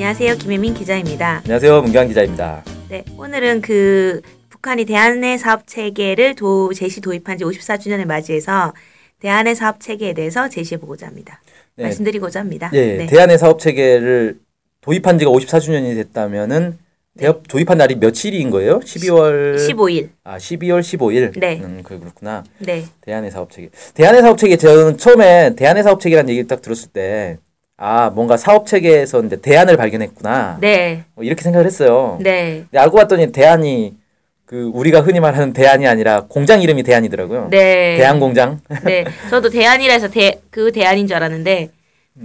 안녕하세요. 김혜민 기자입니다. 안녕하세요. 문경환 기자입니다. 네, 오늘은 북한이 대안의 사업체계를 도입한 지 54주년을 맞이해서 대안의 사업체계에 대해서 제시해보고자 합니다. 네. 말씀드리고자 합니다. 네. 네. 대안의 사업체계를 도입한 지가 54주년이 됐다면은 도입한 날이 며칠인 거예요? 12월 15일. 아, 12월 15일. 네. 그렇구나. 네. 대안의 사업체계. 대안의 사업체계 저는 처음에 대안의 사업체계라는 얘기를 딱 들었을 때 아, 뭔가 사업체계에서 이제 대안을 발견했구나. 네. 이렇게 생각을 했어요. 네. 근데 알고 봤더니 대안이 우리가 흔히 말하는 대안이 아니라 공장 이름이 대안이더라고요. 네. 대안공장. 네. 저도 대안이라 해서 대안인 줄 알았는데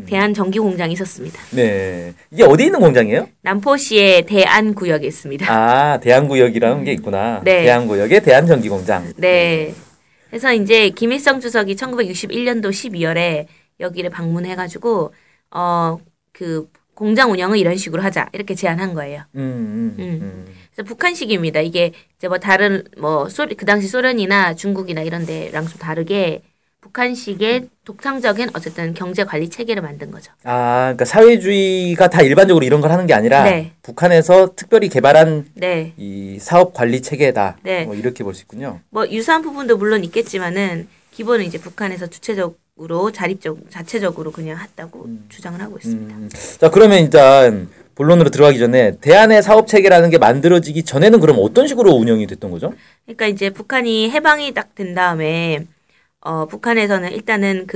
대안 전기 공장이 있었습니다. 네. 이게 어디 있는 공장이에요? 남포시의 대안 구역에 있습니다. 아, 대안 구역이라는 게 있구나. 네. 대안 구역의 대안 전기 공장. 네. 그래서 이제 김일성 주석이 1961년도 12월에 여기를 방문해가지고 공장 운영을 이런 식으로 하자. 이렇게 제안한 거예요. 그래서 북한식입니다. 이게 이제 그 당시 소련이나 중국이나 이런 데랑 좀 다르게 북한식의 독창적인 어쨌든 경제 관리 체계를 만든 거죠. 아, 그러니까 사회주의가 다 일반적으로 이런 걸 하는 게 아니라 네. 북한에서 특별히 개발한 네. 이 사업 관리 체계다. 네. 이렇게 볼 수 있군요. 유사한 부분도 물론 있겠지만은 기본은 이제 북한에서 자체적으로 그냥 했다고 주장을 하고 있습니다. 자, 그러면 일단 본론으로 들어가기 전에 대안의 사업 체계라는 게 만들어지기 전에는 그럼 어떤 식으로 운영이 됐던 거죠? 그러니까 이제 북한이 해방이 딱 된 다음에 북한에서는 일단은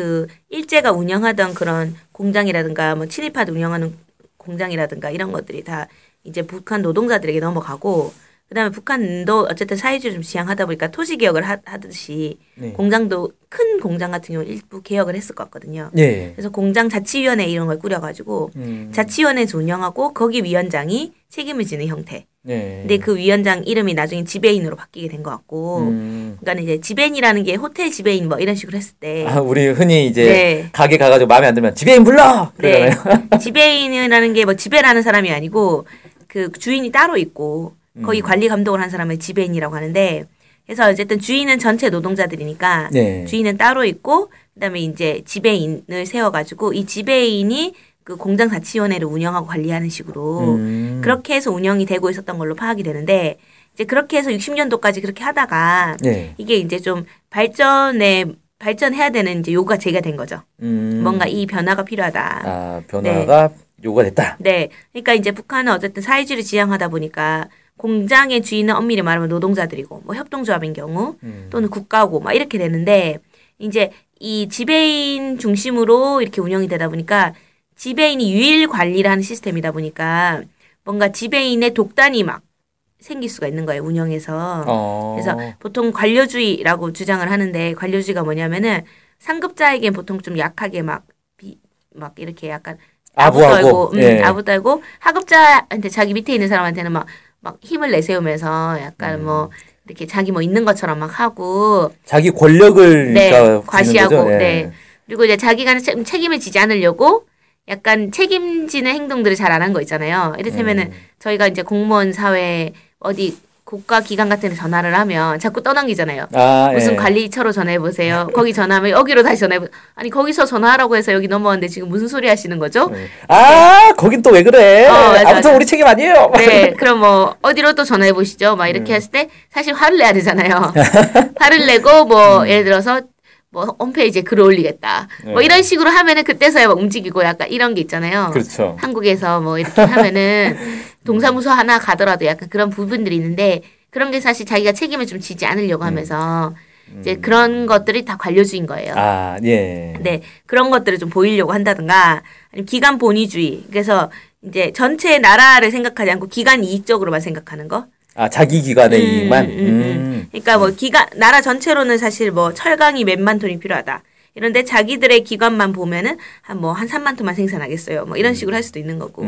일제가 운영하던 그런 공장이라든가 친일파도 운영하는 공장이라든가 이런 것들이 다 이제 북한 노동자들에게 넘어가고 그다음에 북한도 어쨌든 사회주의 좀 지향하다 보니까 토지 개혁을 하듯이 네. 공장도 큰 공장 같은 경우는 일부 개혁을 했을 것 같거든요. 네. 그래서 공장 자치위원회 이런 걸 꾸려가지고 자치위원회에서 운영하고 거기 위원장이 책임을 지는 형태. 네. 근데 그 위원장 이름이 나중에 지배인으로 바뀌게 된 것 같고, 그러니까 이제 지배인이라는 게 호텔 지배인 이런 식으로 했을 때, 아, 우리 흔히 이제 네. 가게 가가지고 마음에 안 들면 지배인 불러. 그러잖아요. 네. 지배인이라는 게 지배라는 사람이 아니고 그 주인이 따로 있고. 거기 관리 감독을 한 사람을 지배인이라고 하는데, 그래서 어쨌든 주인은 전체 노동자들이니까 네. 주인은 따로 있고, 그다음에 이제 지배인을 세워가지고 이 지배인이 공장 자치위원회를 운영하고 관리하는 식으로 그렇게 해서 운영이 되고 있었던 걸로 파악이 되는데, 이제 그렇게 해서 60년도까지 그렇게 하다가 네. 이게 이제 좀 발전해야 되는 이제 요구가 제기가 된 거죠. 뭔가 이 변화가 필요하다. 아, 변화가 네. 요구가 됐다. 네, 그러니까 이제 북한은 어쨌든 사회주의를 지향하다 보니까. 공장의 주인은 엄밀히 말하면 노동자들이고, 협동조합인 경우, 또는 국가고, 이렇게 되는데, 이제 이 지배인 중심으로 이렇게 운영이 되다 보니까, 지배인이 유일 관리를 하는 시스템이다 보니까, 뭔가 지배인의 독단이 생길 수가 있는 거예요, 운영에서. 그래서 보통 관료주의라고 주장을 하는데, 관료주의가 뭐냐면은, 상급자에겐 보통 좀 약하게 이렇게 약간, 아부 떨고, 하급자한테 자기 밑에 있는 사람한테는 막 힘을 내세우면서 약간 이렇게 자기 있는 것처럼 하고 자기 권력을 네, 과시하고 네. 네. 그리고 이제 자기가 책임을 지지 않으려고 약간 책임지는 행동들을 잘 안 한 거 있잖아요. 이를테면은 저희가 이제 공무원 사회 어디 국가 기관 같은 데 전화를 하면 자꾸 떠넘기잖아요. 아, 무슨 예. 관리처로 전화해보세요. 거기 전화하면 여기로 다시 전화해보세요. 아니, 거기서 전화하라고 해서 여기 넘어왔는데 지금 무슨 소리 하시는 거죠? 아, 네. 거긴 또 왜 그래? 맞아, 아무튼 맞아. 우리 책임 아니에요. 네, 그럼 어디로 또 전화해보시죠. 이렇게 했을 때 사실 화를 내야 되잖아요. 화를 내고 예를 들어서 홈페이지에 글을 올리겠다. 네. 이런 식으로 하면은 그때서야 움직이고 약간 이런 게 있잖아요. 그렇죠. 한국에서 이렇게 하면은 동사무소 하나 가더라도 약간 그런 부분들이 있는데 그런 게 사실 자기가 책임을 좀 지지 않으려고 하면서 이제 그런 것들이 다 관료주의인 거예요. 아, 예. 네. 그런 것들을 좀 보이려고 한다든가 아니면 기관 본위주의. 그래서 이제 전체 나라를 생각하지 않고 기관 이익적으로만 생각하는 거. 아, 자기 기관의 이익만? 그러니까 나라 전체로는 사실 철강이 몇만 톤이 필요하다. 이런데 자기들의 기관만 보면은 한 3만 톤만 생산하겠어요. 뭐 이런 식으로 할 수도 있는 거고.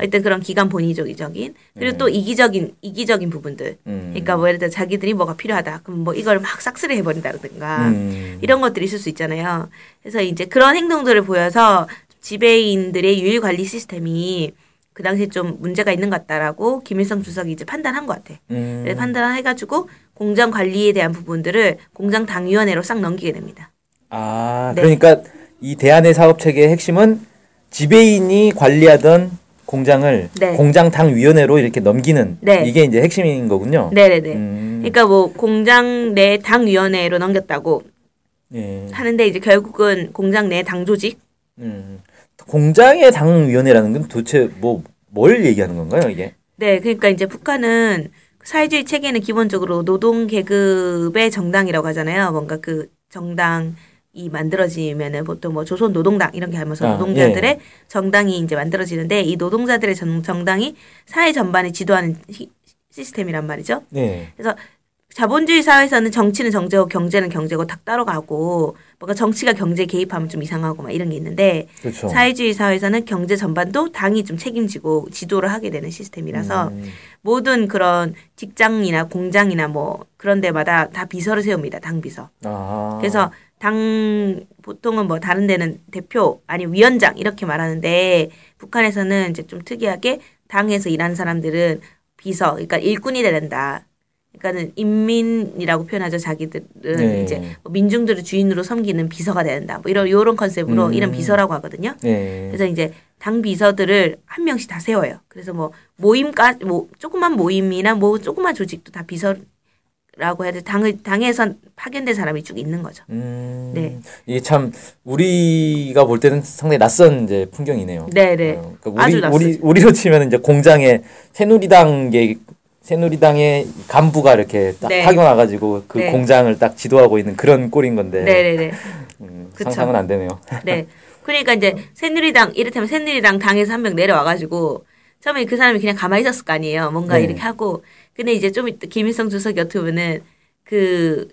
일단 그런 기관 본위적인 그리고 또 이기적인 부분들. 그러니까 뭐 예를 들어 자기들이 뭐가 필요하다. 그럼 뭐 이걸 막 싹쓸이 해버린다든가 이런 것들이 있을 수 있잖아요. 그래서 이제 그런 행동들을 보여서 지배인들의 유일 관리 시스템이 그 당시에 좀 문제가 있는 것 같다라고 김일성 주석이 이제 판단한 것 같아. 판단해가지고 공장 관리에 대한 부분들을 공장 당위원회로 싹 넘기게 됩니다. 아, 네. 그러니까 이 대안의 사업체계의 핵심은 지배인이 관리하던 공장을 네. 공장 당위원회로 이렇게 넘기는 네. 이게 이제 핵심인 거군요. 네네네. 그러니까 뭐 공장 내 당위원회로 넘겼다고 예. 하는데 이제 결국은 공장 내 당조직. 공장의 당위원회라는 건 도대체 뭘 얘기하는 건가요, 이게? 네, 그러니까 이제 북한은 사회주의 체계는 기본적으로 노동 계급의 정당이라고 하잖아요. 뭔가 그 정당이 만들어지면은 보통 뭐 조선노동당 이런 게 하면서 노동자들의 예. 정당이 이제 만들어지는데 이 노동자들의 정당이 사회 전반을 지도하는 시스템이란 말이죠. 예. 그래서 자본주의 사회에서는 정치는 정제고 경제는 경제고 딱 따로 가고 뭔가 정치가 경제에 개입하면 좀 이상하고 막 이런 게 있는데 그렇죠. 사회주의 사회에서는 경제 전반도 당이 좀 책임지고 지도를 하게 되는 시스템이라서 모든 그런 직장이나 공장이나 뭐 그런 데마다 다 비서를 세웁니다. 당 비서. 아. 그래서 당 보통은 뭐 다른 데는 대표 아니면 위원장 이렇게 말하는데 북한에서는 이제 좀 특이하게 당에서 일하는 사람들은 비서 그러니까 일꾼이 된다. 그러니까는 인민이라고 표현하죠. 자기들은 네. 이제 민중들을 주인으로 섬기는 비서가 된다. 뭐 이런 컨셉으로 이런 비서라고 하거든요. 네. 그래서 이제 당 비서들을 한 명씩 다 세워요. 그래서 뭐 모임까지 뭐 조그만 모임이나 뭐 조그만 조직도 다 비서라고 해야 돼. 당에선 파견된 사람이 쭉 있는 거죠. 네. 이게 참 우리가 볼 때는 상당히 낯선 이제 풍경이네요. 네네. 그러니까 아주 낯선. 우리로 치면 이제 공장에 새누리당의 간부가 이렇게 딱 네. 파견와가지고 그 네. 공장을 딱 지도하고 있는 그런 꼴인 건데 네네네. 상상은 안 되네요. 네, 그러니까 이제 이를테면 새누리당 당에서 한 명 내려와가지고 처음에 그 사람이 그냥 가만히 있었을 거 아니에요. 뭔가 네. 이렇게 하고 근데 이제 좀 김일성 주석이 어떻게 보면은 그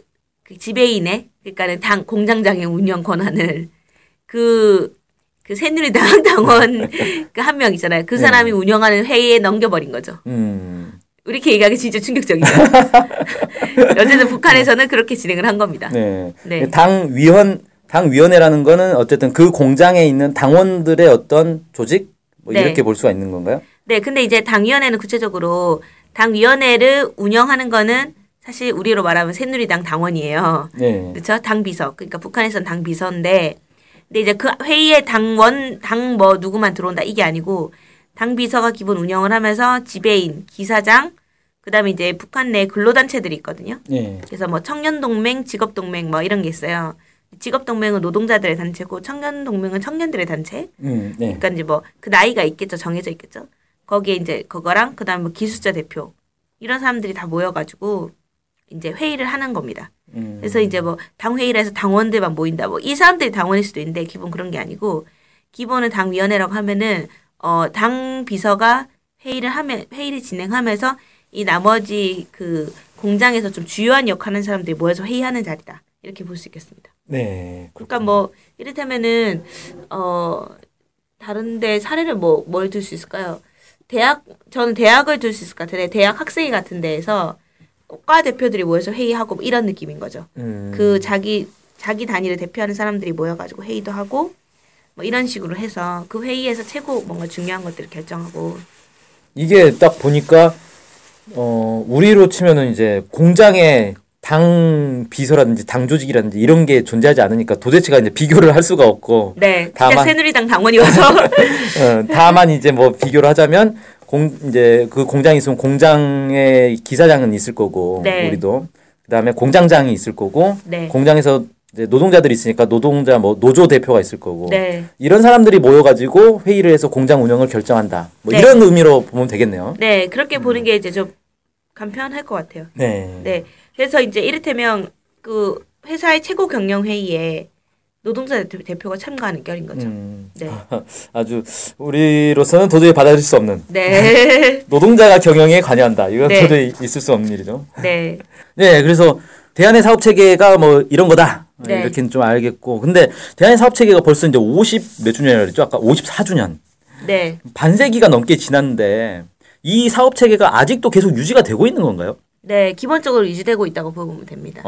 지배인의 그러니까는 당 공장장의 운영 권한을 그 새누리당 당원 그 한 명 있잖아요. 그 사람이 운영하는 회의에 넘겨버린 거죠. 이렇게 얘기하기 진짜 충격적이죠. 어쨌든 북한에서는 그렇게 진행을 한 겁니다. 네. 네. 당위원회라는 거는 어쨌든 그 공장에 있는 당원들의 어떤 조직? 뭐 네. 이렇게 볼 수가 있는 건가요? 네. 근데 이제 당위원회는 구체적으로 당위원회를 운영하는 거는 사실 우리로 말하면 새누리당 당원이에요. 네. 그렇죠? 당비서. 그러니까 북한에서는 당비서인데 근데 이제 그 회의에 누구만 들어온다 이게 아니고 당비서가 기본 운영을 하면서 지배인, 기사장, 그다음에 이제 북한 내 근로단체들이 있거든요. 네. 그래서 뭐 청년동맹, 직업동맹 뭐 이런 게 있어요. 직업동맹은 노동자들의 단체고 청년동맹은 청년들의 단체. 네. 그러니까 이제 뭐 그 나이가 있겠죠. 정해져 있겠죠. 거기에 이제 그거랑 그다음에 뭐 기술자 대표 이런 사람들이 다 모여가지고 이제 회의를 하는 겁니다. 그래서 이제 뭐 당회의를 해서 당원들만 모인다. 뭐 이 사람들이 당원일 수도 있는데 기본 그런 게 아니고 기본은 당위원회라고 하면은 당 비서가 회의를 진행하면서 이 나머지 그 공장에서 좀 주요한 역할하는 사람들이 모여서 회의하는 자리다. 이렇게 볼 수 있겠습니다. 네. 그러니까 뭐, 이를테면은, 다른데 사례를 뭘 들 수 있을까요? 저는 대학을 들 수 있을 것 같은데, 대학 학생회 같은 데에서 과 대표들이 모여서 회의하고 뭐 이런 느낌인 거죠. 그 자기 단위를 대표하는 사람들이 모여가지고 회의도 하고, 뭐 이런 식으로 해서 그 회의에서 최고 뭔가 중요한 것들을 결정하고 이게 딱 보니까 우리로 치면은 이제 공장의 당 비서라든지 당 조직이라든지 이런 게 존재하지 않으니까 도대체가 이제 비교를 할 수가 없고 네 진짜 새누리당 당원이 와서 다만 이제 뭐 비교를 하자면 이제 그 공장이 있으면 공장의 기사장은 있을 거고 네. 우리도 그다음에 공장장이 있을 거고 네. 공장에서 이제 노동자들이 있으니까 노동자 뭐 노조 대표가 있을 거고 네. 이런 사람들이 모여가지고 회의를 해서 공장 운영을 결정한다 뭐 네. 이런 의미로 보면 되겠네요. 네 그렇게 보는 게 이제 좀 간편할 것 같아요. 네. 네 그래서 이제 이를테면 그 회사의 최고 경영 회의에 노동자 대표가 참가하는 결인 거죠. 네. 아주 우리로서는 도저히 받아들일 수 없는. 네. 노동자가 경영에 관여한다. 이건 네. 도저히 있을 수 없는 일이죠. 네. 네 그래서 대안의 사업체계가 뭐 이런 거다. 네. 이렇게는 좀 알겠고. 근데 대안의 사업체계가 벌써 이제 50 몇 주년이라고 그랬죠? 아까 54주년. 네. 반세기가 넘게 지났는데 이 사업체계가 아직도 계속 유지가 되고 있는 건가요? 네, 기본적으로 유지되고 있다고 보면 됩니다.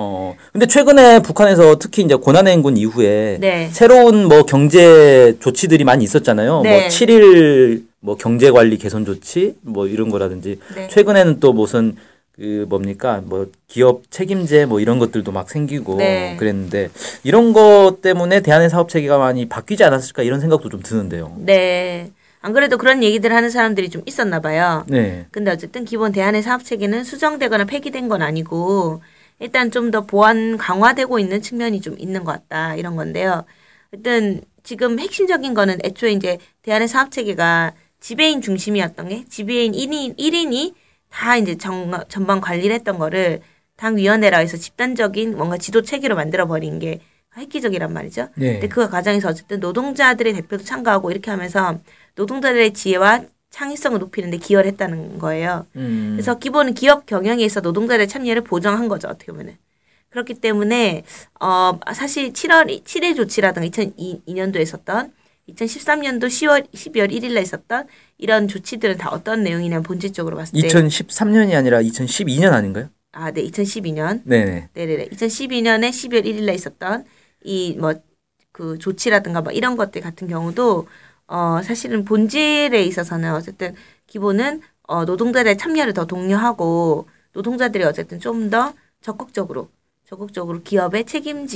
근데 최근에 북한에서 특히 이제 고난행군 이후에 네. 새로운 뭐 경제 조치들이 많이 있었잖아요. 네. 뭐 7일 뭐 경제 관리 개선 조치 뭐 이런 거라든지 네. 최근에는 또 무슨 그 뭡니까 뭐 기업 책임제 뭐 이런 것들도 막 생기고 네. 그랬는데 이런 것 때문에 대안의 사업 체계가 많이 바뀌지 않았을까 이런 생각도 좀 드는데요. 네. 안 그래도 그런 얘기들 하는 사람들이 좀 있었나 봐요. 네. 근데 어쨌든 기본 대안의 사업체계는 수정되거나 폐기된 건 아니고 일단 좀 더 보완 강화되고 있는 측면이 좀 있는 것 같다 이런 건데요. 일단 지금 핵심적인 거는 애초에 이제 대안의 사업체계가 지배인 중심이었던 게 지배인 1인이 다 이제 전반 관리를 했던 거를 당위원회라 해서 집단적인 뭔가 지도체계로 만들어버린 게 획기적이란 말이죠. 네. 근데 그 과정에서 어쨌든 노동자들의 대표도 참가하고 이렇게 하면서 노동자들의 지혜와 창의성을 높이는 데 기여를 했다는 거예요. 그래서 기본은 기업 경영에 있어 노동자들의 참여를 보장한 거죠. 어떻게 보면. 그렇기 때문에 사실 7일 조치라든가 2002년도에 있었던 2013년도 12월 1일에 있었던 이런 조치들은 다 어떤 내용이냐면 본질적으로 봤을 때 2013년이 아니라 2012년 아닌가요? 아, 네. 2012년. 네네. 네네네. 2012년에 12월 1일에 있었던 이 뭐 그 조치라든가 뭐 이런 것들 같은 경우도 사실은 본질에 있어서는 어쨌든 기본은 노동자들의 참여를 더 독려하고 노동자들이 어쨌든 좀 더 적극적으로 기업에 책임을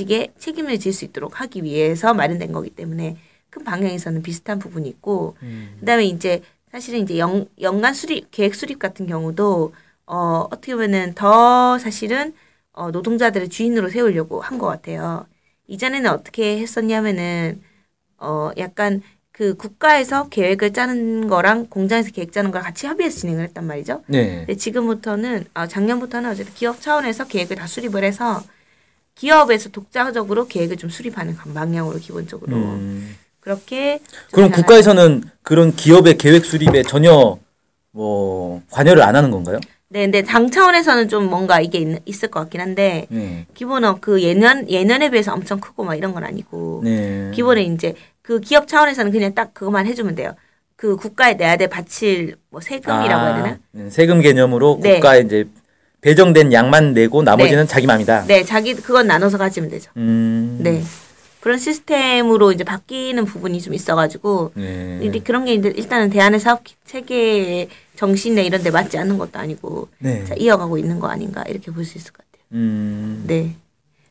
질 수 있도록 하기 위해서 마련된 거기 때문에 큰 방향에서는 비슷한 부분이 있고 그다음에 이제 사실은 이제 연간 수립 계획 수립 같은 경우도 어떻게 보면은 더 사실은 노동자들을 주인으로 세우려고 한 것 같아요. 이전에는 어떻게 했었냐면은 약간 그 국가에서 계획을 짜는 거랑 공장에서 계획 짜는 거랑 같이 협의해서 진행을 했단 말이죠. 네. 근데 작년부터는 어쨌든 기업 차원에서 계획을 다 수립을 해서 기업에서 독자적으로 계획을 좀 수립하는 방향으로 기본적으로 그렇게. 그럼 국가에서는 그런 기업의 계획 수립에 전혀 뭐 관여를 안 하는 건가요? 네, 근데 당 차원에서는 좀 뭔가 이게 있을 것 같긴 한데 기본은 그 예년에 비해서 엄청 크고 막 이런 건 아니고 네. 기본에 이제 그 기업 차원에서는 그냥 딱 그것만 해주면 돼요. 그 국가에 내야 될 바칠 뭐 세금이라고 해야 되나? 세금 개념으로 네. 국가에 이제 배정된 양만 내고 나머지는 네. 자기 맘이다. 네, 자기 그건 나눠서 가지면 되죠. 네. 그런 시스템으로 이제 바뀌는 부분이 좀 있어가지고 네. 그런 게 일단은 대안의 사업 체계의 정신에 이런 데 맞지 않는 것도 아니고 네. 자, 이어가고 있는 거 아닌가 이렇게 볼 수 있을 것 같아요. 네.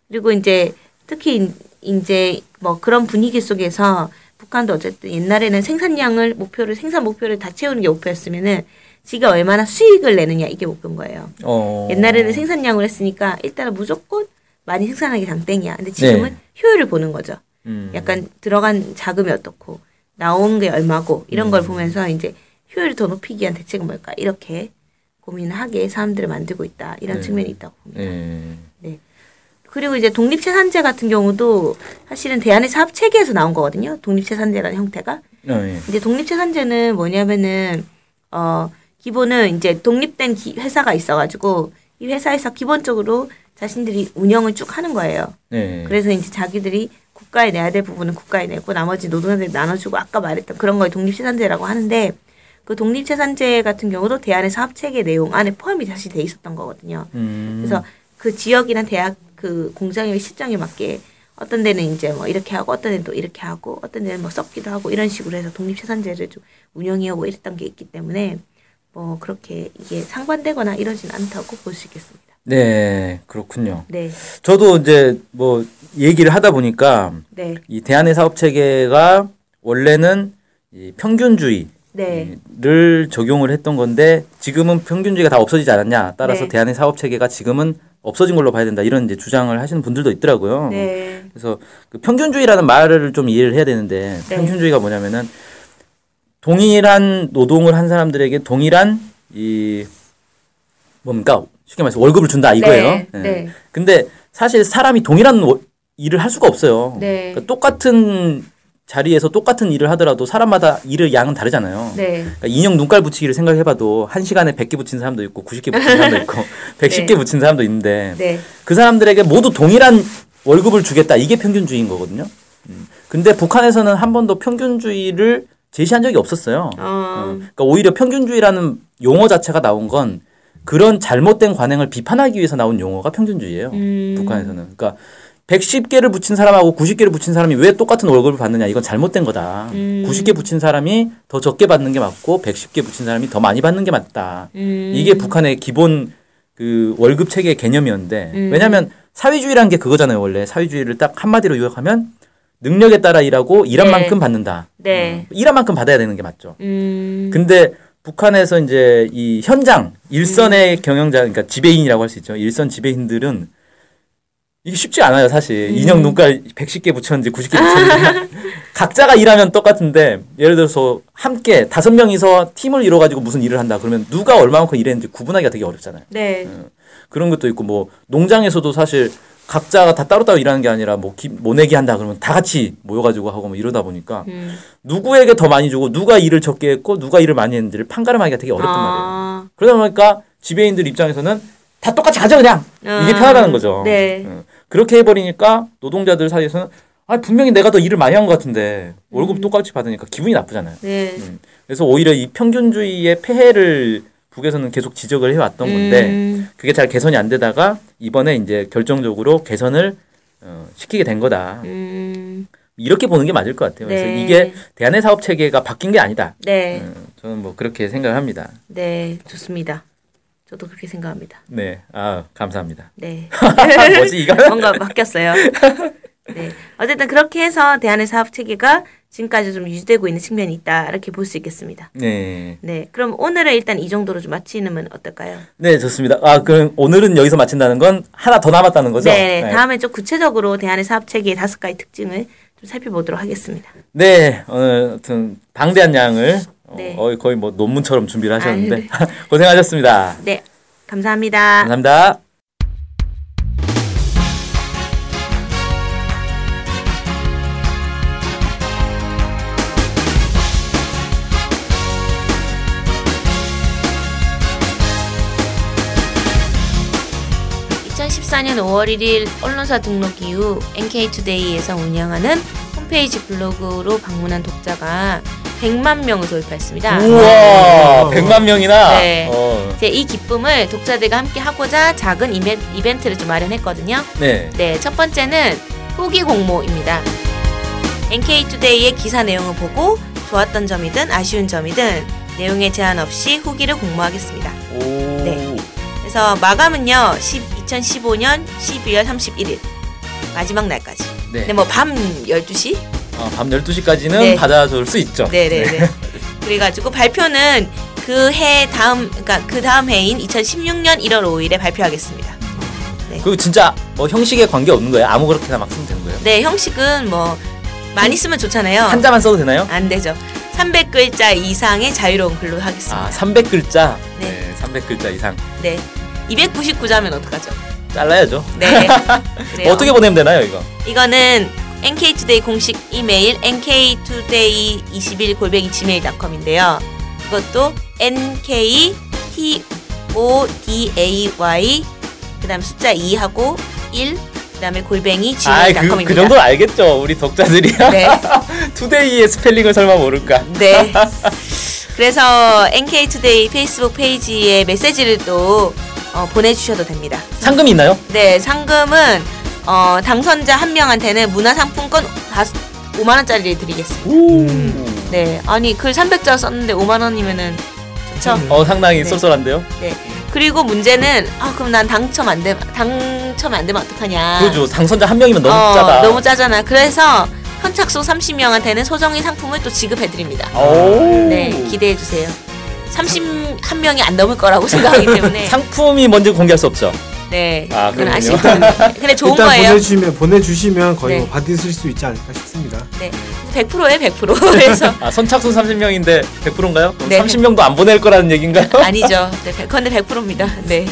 그리고 이제 특히 이제 뭐 그런 분위기 속에서 북한도 어쨌든 옛날에는 생산 목표를 다 채우는 게 목표였으면은 지가 얼마나 수익을 내느냐 이게 목표인 거예요. 옛날에는 생산량을 했으니까 일단은 무조건 많이 생산하기 장땡이야. 근데 지금은 네. 효율을 보는 거죠. 약간 들어간 자금이 어떻고 나온 게 얼마고 이런 걸 보면서 이제 효율을 더 높이기 위한 대책은 뭘까 이렇게 고민을 하게 사람들을 만들고 있다. 이런 측면이 있다고 봅니다. 네. 그리고 이제 독립채산제 같은 경우도 사실은 대안의 사업체계에서 나온 거거든요. 독립채산제라는 형태가. 네. 이제 독립채산제는 뭐냐면은 기본은 이제 독립된 회사가 있어가지고 이 회사에서 기본적으로 자신들이 운영을 쭉 하는 거예요. 네. 그래서 이제 자기들이 국가에 내야 될 부분은 국가에 내고 나머지 노동자들 나눠주고 아까 말했던 그런 걸 독립채산제라고 하는데 그 독립채산제 같은 경우도 대안의 사업체계 내용 안에 포함이 다시 돼 있었던 거거든요. 그래서 그 지역이나 대학 그 공장의 실정에 맞게 어떤 데는 이제 뭐 이렇게 하고 어떤 데는 또 이렇게 하고 어떤 데는 뭐 섞기도 하고 이런 식으로 해서 독립채산제를 좀 운영해오고 이랬던 게 있기 때문에 뭐 그렇게 이게 상반되거나 이러진 않다고 볼 수 있겠습니다. 네, 그렇군요. 네. 저도 이제 뭐 얘기를 하다 보니까 네. 이 대안의 사업 체계가 원래는 이 평균주의를 네. 적용을 했던 건데 지금은 평균주의가 다 없어지지 않았냐. 따라서 네. 대안의 사업 체계가 지금은 없어진 걸로 봐야 된다. 이런 이제 주장을 하시는 분들도 있더라고요. 네. 그래서 그 평균주의라는 말을 좀 이해를 해야 되는데 네. 평균주의가 뭐냐면은 동일한 노동을 한 사람들에게 동일한 이 뭡니까? 쉽게 말해서 월급을 준다 이거예요. 네, 네. 근데 사실 사람이 동일한 일을 할 수가 없어요. 네. 그러니까 똑같은 자리에서 똑같은 일을 하더라도 사람마다 일의 양은 다르잖아요. 네. 그러니까 인형 눈깔 붙이기를 생각해봐도 1시간에 100개 붙인 사람도 있고 90개 붙인 사람도 있고 110개 네. 붙인 사람도 있는데 네. 그 사람들에게 모두 동일한 월급을 주겠다. 이게 평균주의인 거거든요. 근데 북한에서는 한 번도 평균주의를 제시한 적이 없었어요. 그러니까 오히려 평균주의라는 용어 자체가 나온 건 그런 잘못된 관행을 비판하기 위해서 나온 용어가 평균주의예요. 북한에서는. 그러니까 110개를 붙인 사람하고 90개를 붙인 사람이 왜 똑같은 월급을 받느냐. 이건 잘못된 거다. 90개 붙인 사람이 더 적게 받는 게 맞고 110개 붙인 사람이 더 많이 받는 게 맞다. 이게 북한의 기본 그 월급 체계 개념이었는데 왜냐하면 사회주의라는 게 그거잖아요. 원래 사회주의를 딱 한마디로 요약하면 능력에 따라 일하고 일한 만큼 받는다. 네. 일한 만큼 받아야 되는 게 맞죠. 근데 북한에서 이제 이 현장 일선의 경영자, 그러니까 지배인이라고 할 수 있죠. 일선 지배인들은 이게 쉽지 않아요, 사실. 인형 눈깔 110개 붙였는지 90개 붙였는지 각자가 일하면 똑같은데 예를 들어서 함께 5명이서 팀을 이뤄가지고 무슨 일을 한다 그러면 누가 얼마만큼 일했는지 구분하기가 되게 어렵잖아요. 네. 그런 것도 있고 뭐 농장에서도 사실 각자가 다 따로따로 일하는 게 아니라 뭐 모내기 한다 그러면 다 같이 모여가지고 하고 뭐 이러다 보니까 누구에게 더 많이 주고 누가 일을 적게 했고 누가 일을 많이 했는지를 판가름하기가 되게 어렵단 말이에요. 그러다 보니까 지배인들 입장에서는 다 똑같이 가자 그냥 이게 편하다는 거죠. 네. 그렇게 해버리니까 노동자들 사이에서는 아 분명히 내가 더 일을 많이 한 것 같은데 월급 똑같이 받으니까 기분이 나쁘잖아요. 네. 그래서 오히려 이 평균주의의 폐해를 북에서는 계속 지적을 해왔던 건데 그게 잘 개선이 안 되다가 이번에 이제 결정적으로 개선을 시키게 된 거다. 이렇게 보는 게 맞을 것 같아요. 네. 그래서 이게 대안의 사업 체계가 바뀐 게 아니다. 네. 저는 뭐 그렇게 생각을 합니다. 네, 좋습니다. 저도 그렇게 생각합니다. 네, 아 감사합니다. 네, 뭐지 이거? 뭔가 바뀌었어요. 네, 어쨌든 그렇게 해서 대안의 사업 체계가 지금까지 좀 유지되고 있는 측면이 있다 이렇게 볼 수 있겠습니다. 네, 네, 그럼 오늘은 일단 이 정도로 좀 마치면 어떨까요? 네, 좋습니다. 아 그럼 오늘은 여기서 마친다는 건 하나 더 남았다는 거죠? 네, 네. 다음에 좀 구체적으로 대안의 사업 체계의 5가지 특징을 좀 살펴보도록 하겠습니다. 네, 오늘 아무튼 방대한 양을. 네. 거의 뭐 논문처럼 준비를 하셨는데 아, 네. 고생하셨습니다. 네. 감사합니다. 감사합니다. (2014년 5월 1일) 언론사 등록 이후 NK투데이에서 운영하는 홈페이지 블로그로 방문한 독자가 100만 명을 돌파했습니다. 우와, 100만 명이나? 네. 이제 이 기쁨을 독자들과 함께 하고자 작은 이벤트를 좀 마련했거든요. 네. 네, 첫 번째는 후기 공모입니다. NK투데이의 기사 내용을 보고 좋았던 점이든 아쉬운 점이든 내용에 제한 없이 후기를 공모하겠습니다. 오. 네. 그래서 마감은요, 2015년 12월 31일. 마지막 날까지. 네. 근데 뭐 밤 12시? 밤 12시까지는 네. 받아줄 수 있죠. 네네네. 그래가지고 발표는 그 해 다음, 그러니까 그 다음 해인 2016년 1월 5일에 발표하겠습니다. 네. 그리고 진짜 뭐 형식에 관계 없는 거예요? 아무 그렇게나 막 쓰면 되는 거예요? 네, 형식은 뭐 많이 쓰면 좋잖아요. 한자만 써도 되나요? 안 되죠. 300글자 이상의 자유로운 글로 하겠습니다. 아, 300글자? 네. 네, 300글자 이상. 네. 299자면 어떡하죠? 잘라야죠. 네. 어떻게 보내면 되나요, 이거? 이거는 NK투데이 공식 이메일 nktoday21@gmail.com인데요. 이것도 nktoday 그다음 숫자 2하고 1 그다음에 @ gmail.com입니다. 그 정도는 알겠죠. 우리 독자들이. 네. 투데이의 스펠링을 설마 모를까? 네. 그래서 NK투데이 페이스북 페이지에 메시지를 또 보내주셔도 됩니다. 상금이 있나요? 네, 상금은 당선자 한 명한테는 문화상품권 5만원짜리를 드리겠습니다. 네, 아니 글 300자 썼는데 5만원이면은 좋죠? 상당히 네. 쏠쏠한데요? 네. 그리고 문제는 그럼 난 당첨 안 되면 어떡하냐? 그렇죠. 당선자 한 명이면 너무 짜다. 너무 짜잖아. 그래서 현착소 30명한테는 소정의 상품을 또 지급해드립니다. 네, 기대해주세요. 31명이 안 넘을 거라고 생각하기 때문에 상품이 뭔지 공개할 수 없죠. 네, 그건 아쉽죠. 근데 좋은 일단 거예요. 일단 보내주시면 거의 네. 뭐 받으실 수 있지 않을까 싶습니다. 네, 100%예요, 100%. 그래서 선착순 30명인데 100%인가요? 그럼 네. 30명도 안 보낼 거라는 얘기인가요? 아니죠. 네, 그런데 100%입니다. 네.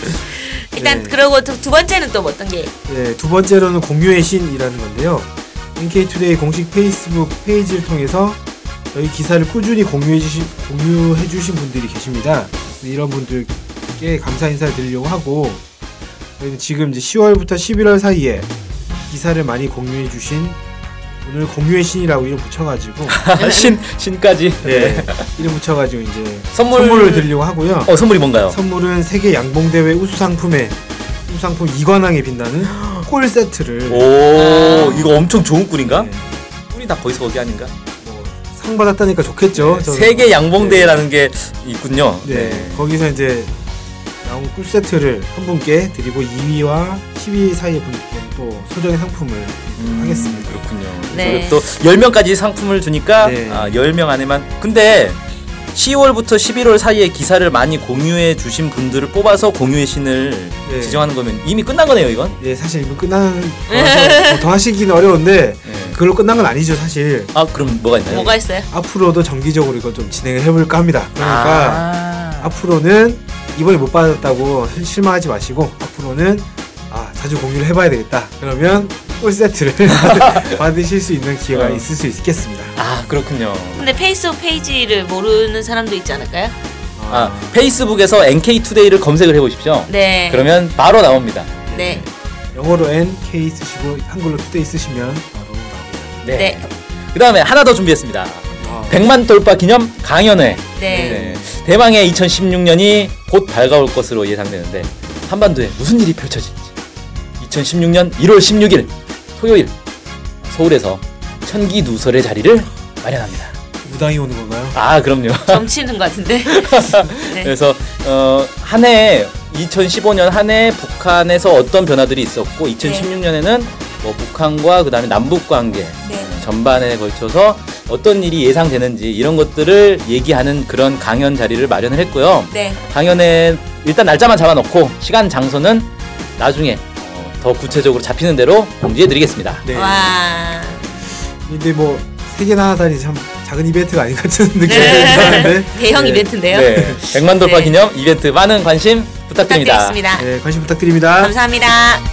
일단 네. 그러고 두 번째는 또 어떤 게? 네, 두 번째로는 공유의 신이라는 건데요. NK투데이 공식 페이스북 페이지를 통해서 저희 기사를 꾸준히 공유해주신 분들이 계십니다. 이런 분들께 감사 인사를 드리려고 하고 저희는 지금 이제 10월부터 11월 사이에 기사를 많이 공유해 주신, 오늘 공유의 신이라고 이름 붙여가지고 신까지 네, 이름 붙여가지고 이제 선물을 드리려고 하고요. 선물이 뭔가요? 선물은 세계 양봉대회 우수상품에 우수상품 2관왕에 빛나는 꿀 세트를. 오, 이거 엄청 좋은 꿀인가? 네. 꿀이 다 거기서 거기 아닌가? 상 받았다니까 좋겠죠. 네, 세계 양봉대회라는 네. 게 있군요. 네. 네, 거기서 이제 나온 꿀 세트를 한 분께 드리고 2위와 10위 사이의 분께 또 소정의 상품을 하겠습니다. 그렇군요. 네. 또 10명까지 상품을 주니까 네. 10명 안에만. 근데 10월부터 11월 사이에 기사를 많이 공유해 주신 분들을 뽑아서 공유의 신을 네. 지정하는 거면 이미 끝난 거네요, 이건? 네, 사실 이건 끝난 거라서 더 하시기는 어려운데 네. 그걸로 끝난 건 아니죠, 사실. 아, 그럼 뭐가 있나요? 뭐가 있어요? 앞으로도 정기적으로 이걸 좀 진행을 해볼까 합니다. 그러니까 앞으로는 이번에 못 받았다고 실망하지 마시고 앞으로는 자주 공유를 해봐야 되겠다. 그러면 꿀 세트를 받으실 수 있는 기회가 있을 수 있겠습니다. 아, 그렇군요. 근데 페이스북 페이지를 모르는 사람도 있지 않을까요? 페이스북에서 NK투데이를 검색을 해보십시오. 네. 그러면 바로 나옵니다. 네. 영어로 NK 쓰시고 한글로 투데이 쓰시면 바로 나옵니다. 네. 네. 그 다음에 하나 더 준비했습니다. 100만 돌파 기념 강연회. 네. 네. 대망의 2016년이 곧 밝아올 것으로 예상되는데 한반도에 무슨 일이 펼쳐질지. 2016년 1월 16일 토요일 서울에서 천기 누설의 자리를 마련합니다. 무당이 오는 건가요? 아, 그럼요. 점치는 것 같은데. 네. 그래서 한 해 2015년 한 해 북한에서 어떤 변화들이 있었고 2016년에는 뭐 북한과 그다음에 남북 관계 전반에 걸쳐서 어떤 일이 예상되는지 이런 것들을 얘기하는 그런 강연 자리를 마련을 했고요. 네. 강연에 일단 날짜만 잡아놓고 시간 장소는 나중에 더 구체적으로 잡히는 대로 공지해드리겠습니다. 네. 와. 근데 뭐 세 개나 하다니 참 작은 이벤트가 아닌 것 같은 느낌이 드는데 대형 이벤트인데요. 네. 100만 돌파 기념 이벤트 많은 관심 부탁드립니다. 네, 관심 부탁드립니다. 감사합니다.